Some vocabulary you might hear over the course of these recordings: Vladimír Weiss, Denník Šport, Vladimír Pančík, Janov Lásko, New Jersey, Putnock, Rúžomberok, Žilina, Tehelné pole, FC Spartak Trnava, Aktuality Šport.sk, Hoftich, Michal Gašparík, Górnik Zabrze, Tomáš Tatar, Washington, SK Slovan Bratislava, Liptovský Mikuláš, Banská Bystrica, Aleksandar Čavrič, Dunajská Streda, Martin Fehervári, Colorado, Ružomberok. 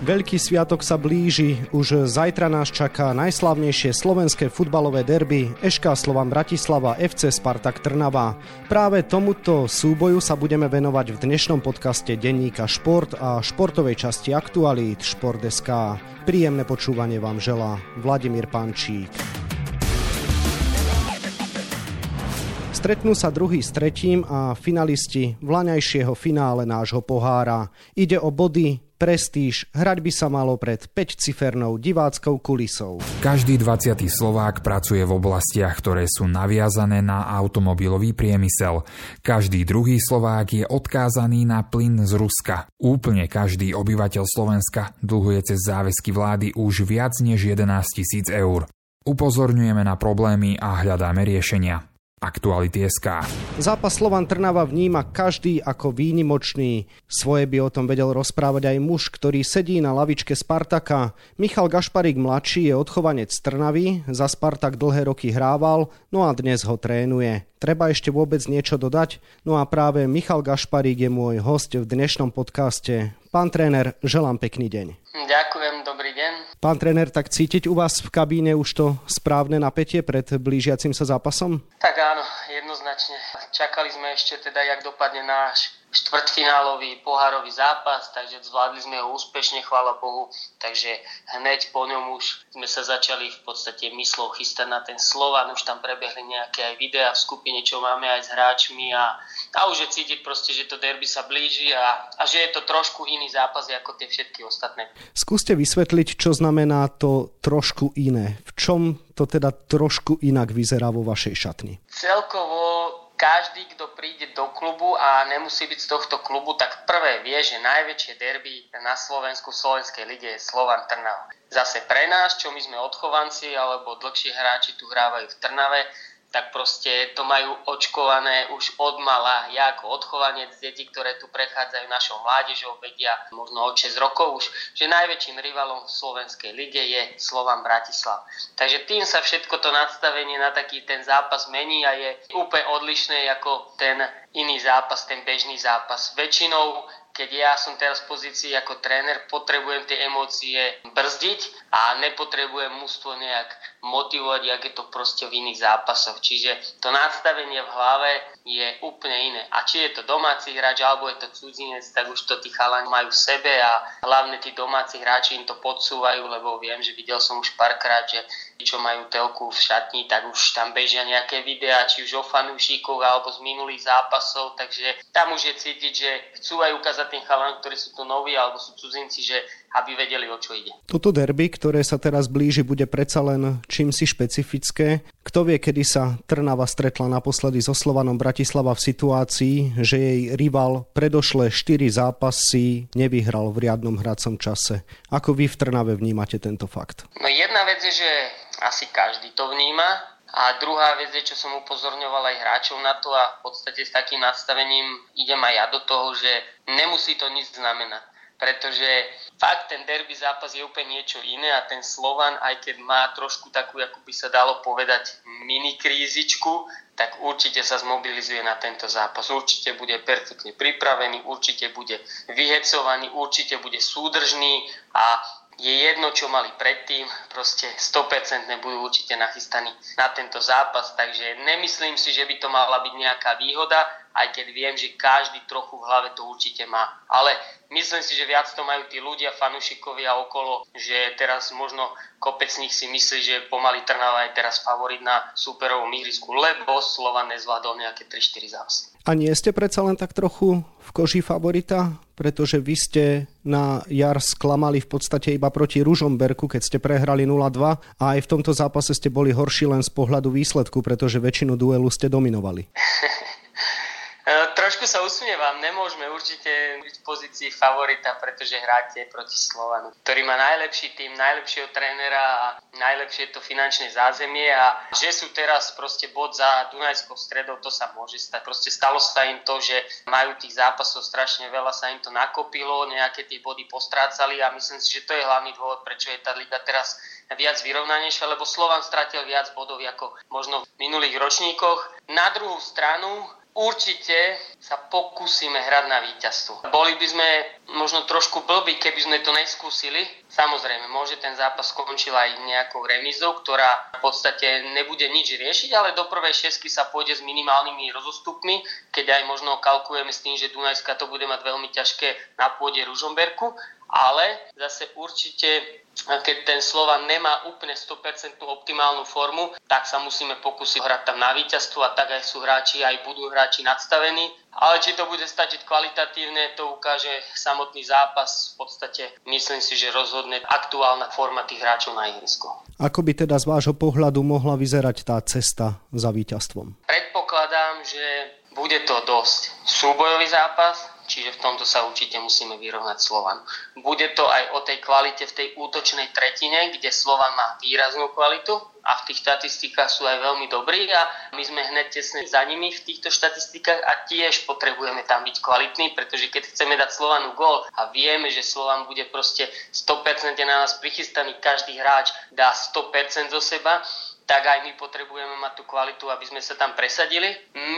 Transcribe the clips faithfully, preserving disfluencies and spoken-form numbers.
Veľký sviatok sa blíži, už zajtra nás čaká najslavnejšie slovenské futbalové derby es ká Slovan Bratislava ef cé Spartak Trnava. Práve tomuto súboju sa budeme venovať v dnešnom podcaste Denníka Šport a športovej časti Aktualít Šport bodka es ká. Príjemné počúvanie vám želá Vladimír Pančík. Stretnú sa druhý s tretím a finalisti vlaňajšieho finále nášho pohára. Ide o body, prestíž, hrať by sa malo pred päťcifernou diváckou kulisou. Každý dvadsiaty Slovák pracuje v oblastiach, ktoré sú naviazané na automobilový priemysel. Každý druhý Slovák je odkázaný na plyn z Ruska. Úplne každý obyvateľ Slovenska dlhuje cez záväzky vlády už viac než jedenásť tisíc eur. Upozorňujeme na problémy a hľadáme riešenia. Aktuality bodka es ká. Zápas Slovan Trnava vníma každý ako výnimočný. Svoje by o tom vedel rozprávať aj muž, ktorý sedí na lavičke Spartaka. Michal Gašparík mladší je odchovanec Trnavy, za Spartak dlhé roky hrával, no a dnes ho trénuje. Treba ešte vôbec niečo dodať? No a práve Michal Gašparík je môj host v dnešnom podcaste. Pán tréner, želám pekný deň. Ďakujem, dobrý deň. Pán tréner, tak cítiť u vás v kabíne už to správne napätie pred blížiacim sa zápasom? Tak áno, jednoznačne. Čakali sme ešte teda, jak dopadne náš štvrtfinálový pohárový zápas, takže zvládli sme ho úspešne, chvála Bohu. Takže hneď po ňom už sme sa začali v podstate myslou chystať na ten Slovan. Už tam prebehli nejaké aj videá v skupine, čo máme aj s hráčmi a, a už je cítiť proste, že to derby sa blíži a, a že je to trošku iný zápas ako tie všetky ostatné. Skúste vysvetliť, čo znamená to trošku iné. V čom to teda trošku inak vyzerá vo vašej šatni? Celkovo každý, kto príde do klubu a nemusí byť z tohto klubu, tak prvé vie, že najväčšie derby na Slovensku v slovenskej lige je Slovan Trnava. Zase pre nás, čo my sme odchovanci alebo dlhší hráči tu hrávajú v Trnave, tak proste to majú očkované už od mala. Ja ako odchovanec, deti, ktoré tu prechádzajú našou mládežou, vedia možno od šesť rokov už, že najväčším rivalom v slovenskej lige je Slovan Bratislava. Takže tým sa všetko to nadstavenie na taký ten zápas mení a je úplne odlišné ako ten iný zápas, ten bežný zápas. Väčšinou, keď ja som teraz v pozícii ako tréner, potrebujem tie emócie brzdiť a nepotrebujem mužstvo nejak motivovať, jak je to proste v iných zápasoch. Čiže to nastavenie v hlave je úplne iné. A či je to domáci hráč, alebo je to cudzinec, tak už to tí chalani majú v sebe a hlavne tí domáci hráči im to podsúvajú, lebo viem, že videl som už párkrát, že čo majú telku v šatni, tak už tam bežia nejaké videá, či už o fanúšikoch alebo z minulých zápasov, takže tam už je cítiť, že chcú aj ukázať tým chalanom, ktorí sú tu noví alebo sú cudzinci, že aby vedeli, o čo ide. Toto derby, ktoré sa teraz blíži, bude predsa len čímsi špecifické. Kto vie, kedy sa Trnava stretla naposledy so Slovanom Bratislava v situácii, že jej rival predošlé štyri zápasy nevyhral v riadnom hracom čase. Ako vy v Trnave vnímate tento fakt? No jedna vec je, že asi každý to vníma. A druhá vec je, čo som upozorňoval aj hráčov na to a v podstate s takým nastavením idem aj ja do toho, že nemusí to nič znamenať. Pretože fakt ten derby zápas je úplne niečo iné a ten Slovan, aj keď má trošku takú, ako by sa dalo povedať, mini krízičku, tak určite sa zmobilizuje na tento zápas. Určite bude perfektne pripravený, určite bude vyhecovaný, určite bude súdržný a je jedno, čo mali predtým, proste sto percent budú určite nachystaní na tento zápas, takže nemyslím si, že by to mala byť nejaká výhoda, aj keď viem, že každý trochu v hlave to určite má. Ale myslím si, že viac to majú tí ľudia, fanúšikovia okolo, že teraz možno kopec z nich si myslí, že pomaly Trnava je teraz favorit na súperovom ihrisku, lebo Slovan nezvládol nejaké tri štyri zápasy. A nie ste predsa len tak trochu v koži favorita? Pretože vy ste na jar sklamali v podstate iba proti Rúžomberku, keď ste prehrali nula dva a aj v tomto zápase ste boli horší len z pohľadu výsledku, pretože väčšinu duelu ste dominovali. Trošku sa usmievam, nemôžeme určite byť v pozícii favorita, pretože hráte proti Slovanu, ktorý má najlepší tým, najlepšieho trénera a najlepšie to finančné zázemie a že sú teraz proste bod za Dunajskou Stredou, to sa môže stať. Proste stalo sa im to, že majú tých zápasov strašne veľa, sa im to nakopilo, nejaké tie body postrácali a myslím si, že to je hlavný dôvod, prečo je tá liga teraz viac vyrovnanejšia, lebo Slovan stratil viac bodov ako možno v minulých ročníkoch. Na druhú stranu Určite sa pokúsime hrať na víťazstvo. Boli by sme možno trošku blbí, keby sme to neskúsili. Samozrejme, môže ten zápas skončil aj nejakou remízou, ktorá v podstate nebude nič riešiť, ale do prvej šesky sa pôjde s minimálnymi rozostupmi, keď aj možno kalkulujeme s tým, že Dunajska to bude mať veľmi ťažké na pôde Ružomberku, ale zase určite... keď ten Slovan nemá úplne sto percent optimálnu formu, tak sa musíme pokúsiť hrať tam na víťazstvo a tak aj sú hráči, aj budú hráči nadstavení. Ale či to bude stačiť kvalitatívne, to ukáže samotný zápas. V podstate myslím si, že rozhodne aktuálna forma tých hráčov na ihrisku. Ako by teda z vášho pohľadu mohla vyzerať tá cesta za víťazstvom? Predpokladám, že bude to dosť súbojový zápas, čiže v tomto sa určite musíme vyrovnať Slovan. Bude to aj o tej kvalite v tej útočnej tretine, kde Slovan má výraznú kvalitu a v tých štatistikách sú aj veľmi dobrí a my sme hneď tesne za nimi v týchto štatistikách a tiež potrebujeme tam byť kvalitní, pretože keď chceme dať Slovanu gól a vieme, že Slovan bude proste sto percent na nás prichystaný, každý hráč dá sto percent zo seba, tak aj my potrebujeme mať tú kvalitu, aby sme sa tam presadili.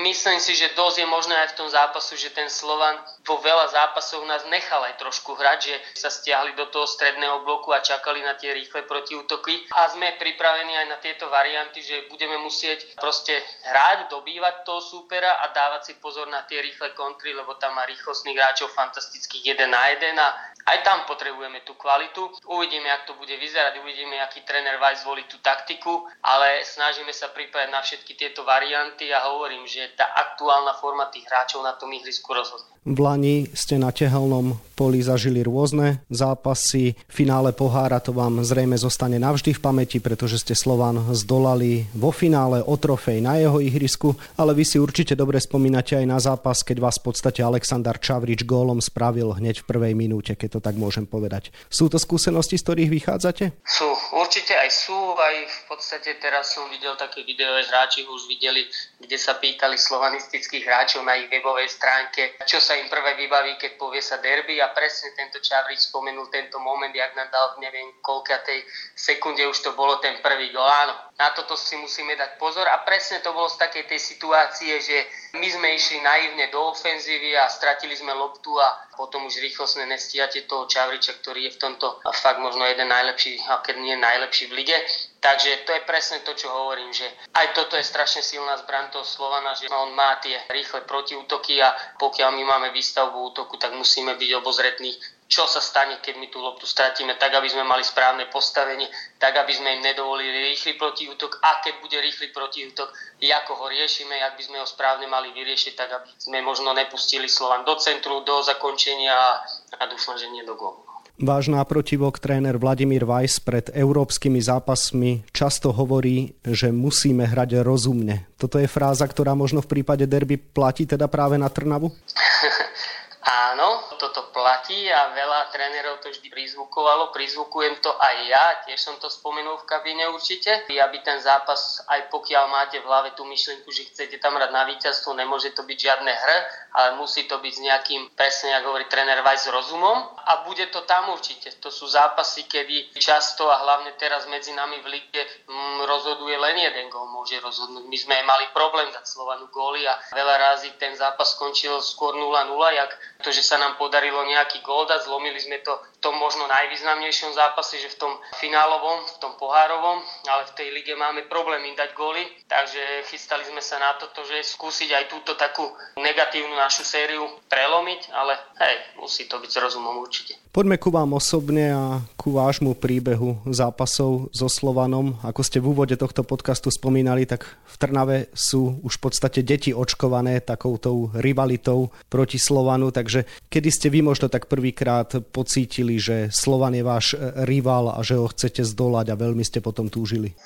Myslím si, že dosť je možné aj v tom zápasu, že ten Slovan vo veľa zápasoch nás nechal aj trošku hrať, že sa stiahli do toho stredného bloku a čakali na tie rýchle protiútoky. A sme pripravení aj na tieto varianty, že budeme musieť proste hrať, dobývať toho súpera a dávať si pozor na tie rýchle kontry, lebo tam má rýchlostných hráčov fantastických jeden na jeden a aj tam potrebujeme tú kvalitu. Uvidíme, ako to bude vyzerať, uvidíme, aký tréner Weiss zvolí tú taktiku, ale ale snažíme sa pripraviť na všetky tieto varianty a hovorím, že tá aktuálna forma tých hráčov na tom ihrisku rozhodne. V Lani ste na tehelnom poli zažili rôzne zápasy. Finále pohára to vám zrejme zostane navždy v pamäti, pretože ste Slovan zdolali vo finále o trofej na jeho ihrisku, ale vy si určite dobre spomínate aj na zápas, keď vás v podstate Aleksandar Čavrič gólom spravil hneď v prvej minúte, keď to tak môžem povedať. Sú to skúsenosti, z ktorých vychádzate? Sú, určite aj sú, aj v podstate teraz Teraz som videl také video, že hráči už videli, kde sa pýtali slovanistických hráčov na ich webovej stránke, čo sa im prvé vybaví, keď povie sa derby a presne tento Čavrič spomenul tento moment, jak nám dal neviem koľka tej sekunde už to bolo ten prvý gól. Áno, na toto si musíme dať pozor a presne to bolo z takej tej situácie, že my sme išli naivne do ofenzívy a stratili sme loptu a potom už rýchlosne nestíhate toho Čavriča, ktorý je v tomto fakt možno jeden najlepší, a keď nie najlepší v lige. Takže to je presne to, čo hovorím, že aj toto je strašne silná zbraň toho Slovana, že on má tie rýchle protiútoky a pokiaľ my máme výstavbu útoku, tak musíme byť obozretní, čo sa stane, keď my tú loptu stratíme, tak aby sme mali správne postavenie, tak aby sme im nedovolili rýchly protiútok a keď bude rýchly protiútok, ako ho riešime, ak by sme ho správne mali vyriešiť, tak aby sme možno nepustili Slovan do centru, do zakončenia a dúfam, že nie do gólu. Váš náprotivok, tréner Vladimír Weiss, pred európskymi zápasmi často hovorí, že musíme hrať rozumne. Toto je fráza, ktorá možno v prípade derby platí teda práve na Trnavu? Áno, toto platí a veľa trénerov to vždy prizvukovalo, prizvukujem to aj ja, tiež som to spomenul v kabíne určite. Aby ten zápas, aj pokiaľ máte v hlave tú myšlienku, že chcete tam hrať na víťazstvo, nemôže to byť žiadne hr, ale musí to byť s nejakým, presne ako hovorí tréner Weiss, rozumom a bude to tam určite. To sú zápasy, kedy často a hlavne teraz medzi nami v lige mm, rozhoduje len jeden gól, môže rozhodnúť. My sme mali problém dať Slovanu góly a veľa razy ten zápas skončil skôr nula nula, jak to, že sa nám podarilo nejaký gól dať, zlomili sme to v tom možno najvýznamnejšom zápase, že v tom finálovom, v tom pohárovom, ale v tej lige máme problém im dať góly, takže chystali sme sa na toto, že skúsiť aj túto takú negatívnu našu sériu prelomiť, ale hej, musí to byť s rozumom určite. Poďme ku vám osobne a ku vášmu príbehu zápasov so Slovanom. Ako ste v úvode tohto podcastu spomínali, tak v Trnave sú už v podstate deti očkované takoutou rivalitou proti Slovanu, takže kedy ste vy možno tak prvýkrát pocítili, že Slovan je váš rival a že ho chcete zdolať a veľmi ste potom túžili?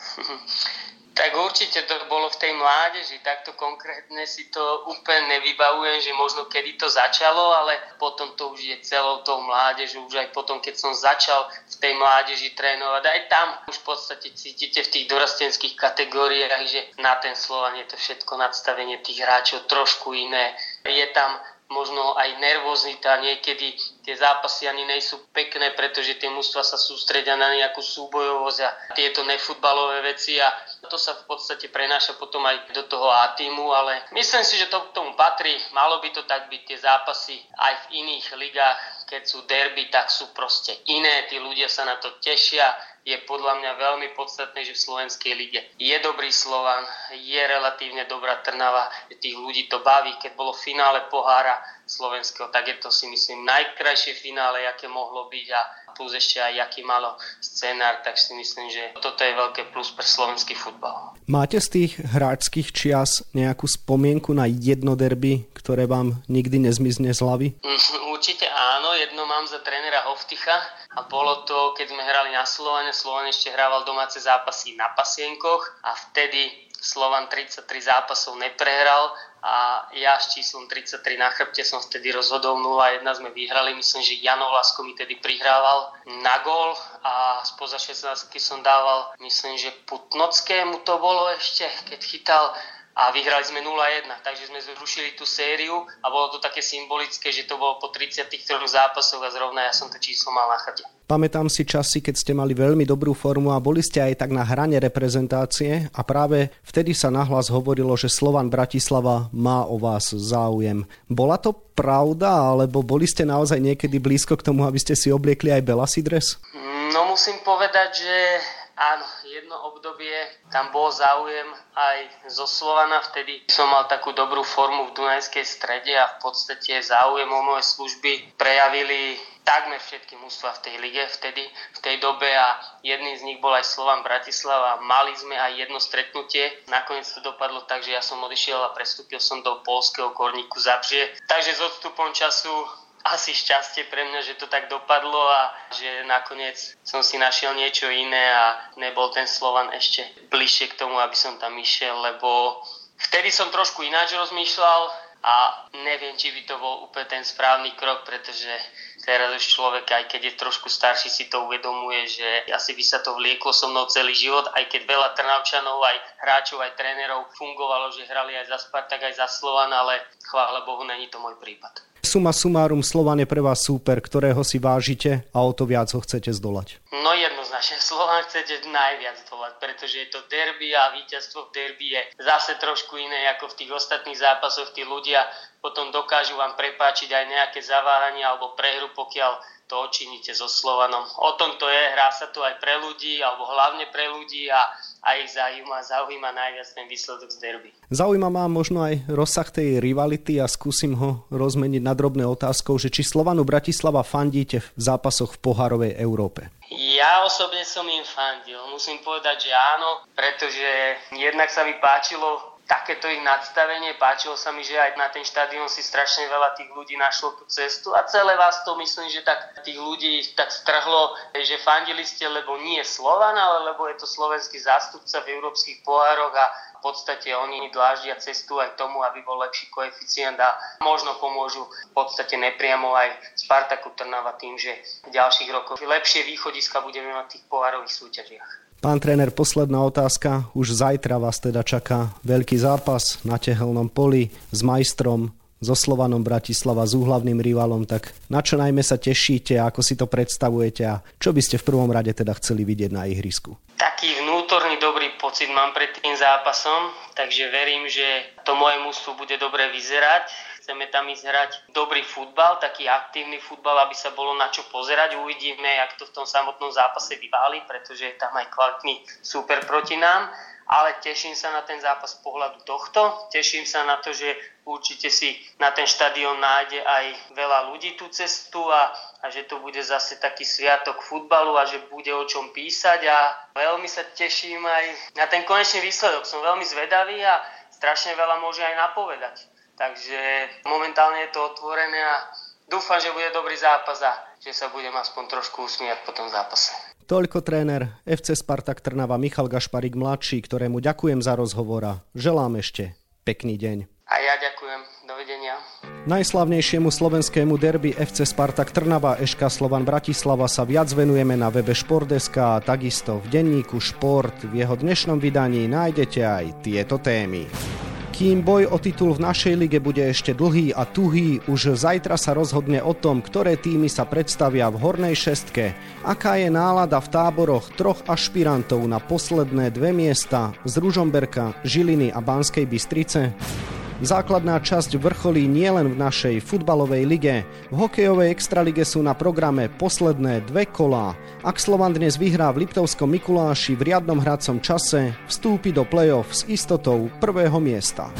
Tak určite to bolo v tej mládeži, takto konkrétne si to úplne nevybavujem, že možno kedy to začalo, ale potom to už je celou tou mládežou, už aj potom, keď som začal v tej mládeži trénovať, aj tam už v podstate cítite v tých dorastenských kategóriách, že na ten Slovan je to všetko nadstavenie tých hráčov trošku iné, je tam možno aj nervozita, niekedy tie zápasy ani nejsú pekné, pretože tie mužstva sa sústredia na nejakú súbojovosť a tieto nefutbalové veci a to sa v podstate prenáša potom aj do toho á tímu, ale myslím si, že to k tomu patrí. Malo by to tak byť, tie zápasy aj v iných ligách, keď sú derby, tak sú proste iné, tí ľudia sa na to tešia. Je podľa mňa veľmi podstatné, že v slovenskej lige je dobrý Slovan, je relatívne dobrá Trnava, že tých ľudí to baví. Keď bolo v finále pohára slovenského, tak je to si myslím najkrajšie finále, aké mohlo byť a plus ešte aj aký malo scenár, tak si myslím, že toto je veľké plus pre slovenský futbal. Máte z tých hráčskych čias nejakú spomienku na jedno derby, ktoré vám nikdy nezmizne z hlavy? Určite áno, jedno mám za trénera Hofticha a bolo to, keď sme hrali na Slovane, Slovan ešte hrával domáce zápasy na pasienkoch a vtedy Slovan tridsaťtri zápasov neprehral a ja s číslom tridsaťtri na chrbte som vtedy rozhodol, nula jedna sme vyhrali, myslím, že Janov Lásko mi tedy prihrával na gól a spoza šestnástky som dával, myslím, že Putnockému to bolo ešte, keď chytal a vyhrali sme nula jedna, takže sme zrušili tú sériu a bolo to také symbolické, že to bolo po tridsiatich troch zápasoch a zrovna ja som to číslo mal na chate. Pamätám si časy, keď ste mali veľmi dobrú formu a boli ste aj tak na hrane reprezentácie a práve vtedy sa nahlas hovorilo, že Slovan Bratislava má o vás záujem. Bola to pravda, alebo boli ste naozaj niekedy blízko k tomu, aby ste si obliekli aj belasý dres? No musím povedať, že áno, jedno obdobie tam bol záujem aj zo Slovana, vtedy som mal takú dobrú formu v Dunajskej Strede a v podstate záujem o moje služby prejavili takmer všetky mužstvá v tej lige vtedy, v tej dobe a jedným z nich bol aj Slovan Bratislava. Mali sme aj jedno stretnutie, nakoniec to dopadlo tak, že ja som odišiel a prestúpil som do poľského Górniku Zabrze. Takže s odstupom času asi šťastie pre mňa, že to tak dopadlo a že nakoniec som si našiel niečo iné a nebol ten Slovan ešte bližšie k tomu, aby som tam išiel, lebo vtedy som trošku ináč rozmýšľal a neviem, či by to bol úplne ten správny krok, pretože teraz už človek, aj keď je trošku starší, si to uvedomuje, že asi by sa to vlieklo so mnou celý život, aj keď veľa Trnavčanov, aj hráčov, aj trénerov fungovalo, že hrali aj za Spartak, aj za Slovan, ale chvála Bohu, není to môj prípad. Suma sumárum, Slovan je pre vás súper, ktorého si vážite a o to viac ho chcete zdolať. No jednoznačne, Slovan chcete najviac zdolať, pretože je to derby a víťazstvo v derby je zase trošku iné ako v tých ostatných zápasoch. Tí ľudia potom dokážu vám prepáčiť aj nejaké zaváhanie alebo prehru, pokiaľ to očiníte so Slovanom. O tom to je, hrá sa tu aj pre ľudí, alebo hlavne pre ľudí a a ich zaujíma, zaujíma najviac ten výsledok z derby. Zaujíma ma možno aj rozsah tej rivality a skúsim ho rozmeniť na drobné otázkou, že či Slovanu Bratislava fandíte v zápasoch v pohárovej Európe? Ja osobne som im fandil. Musím povedať, že áno, pretože jednak sa mi páčilo takéto ich nadstavenie, páčilo sa mi, že aj na ten štadión si strašne veľa tých ľudí našlo tú cestu a celé vás to, myslím, že tak tých ľudí tak strhlo, že fandili ste, lebo nie Slovan, ale lebo je to slovenský zástupca v európskych pohároch a v podstate oni dláždia cestu aj tomu, aby bol lepší koeficient a možno pomôžu v podstate nepriamo aj Spartaku Trnava tým, že v ďalších rokoch lepšie východiska budeme mať v tých pohárových súťažiach. Pán tréner, posledná otázka. Už zajtra vás teda čaká veľký zápas na Tehelnom poli s majstrom, so Slovanom Bratislava, s úhlavným rivalom. Tak na čo najmä sa tešíte, ako si to predstavujete a čo by ste v prvom rade teda chceli vidieť na ihrisku? Taký vnútorný dobrý pocit mám pred tým zápasom, takže verím, že to moje mužstvo bude dobre vyzerať. Chceme tam ísť hrať dobrý futbal, taký aktívny futbal, aby sa bolo na čo pozerať. Uvidíme, jak to v tom samotnom zápase vyváli, pretože je tam aj kvalitný súper proti nám. Ale teším sa na ten zápas z pohľadu tohto. Teším sa na to, že určite si na ten štadión nájde aj veľa ľudí tú cestu a, a že to bude zase taký sviatok futbalu a že bude o čom písať. A veľmi sa teším aj na ten konečný výsledok. Som veľmi zvedavý a strašne veľa môže aj napovedať. Takže momentálne je to otvorené a dúfam, že bude dobrý zápas a že sa budem aspoň trošku usmiať po tom zápase. Toľko tréner ef cé Spartak Trnava Michal Gašparík mladší, ktorému ďakujem za rozhovor a želám ešte pekný deň. A ja ďakujem. Dovidenia. Najslavnejšiemu slovenskému derby ef cé Spartak Trnava es ká Slovan Bratislava sa viac venujeme na webe šport bodka es ká a takisto v denníku Šport. V jeho dnešnom vydaní nájdete aj tieto témy. Kým boj o titul v našej lige bude ešte dlhý a tuhý, už zajtra sa rozhodne o tom, ktoré tímy sa predstavia v hornej šestke. Aká je nálada v táboroch troch ašpirantov na posledné dve miesta z Ružomberka, Žiliny a Banskej Bystrice? Základná časť vrcholí nielen v našej futbalovej lige. V hokejovej extralige sú na programe posledné dve kolá. Ak Slovan dnes vyhrá v Liptovskom Mikuláši v riadnom hracom čase, vstúpi do play-off s istotou prvého miesta.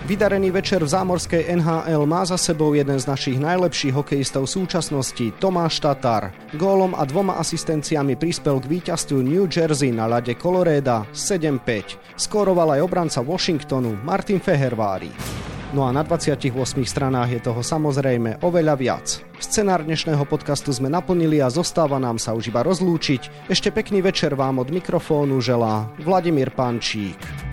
Vydarený večer v zámorskej en há el má za sebou jeden z našich najlepších hokejistov súčasnosti, Tomáš Tatar. Gólom a dvoma asistenciami prispel k víťazstvu New Jersey na ľade Colorada sedem päť. Skóroval aj obranca Washingtonu Martin Fehervári. No a na dvadsiatich ôsmich stranách je toho samozrejme oveľa viac. Scenár dnešného podcastu sme naplnili a zostáva nám sa už iba rozlúčiť. Ešte pekný večer vám od mikrofónu želá Vladimír Pančík.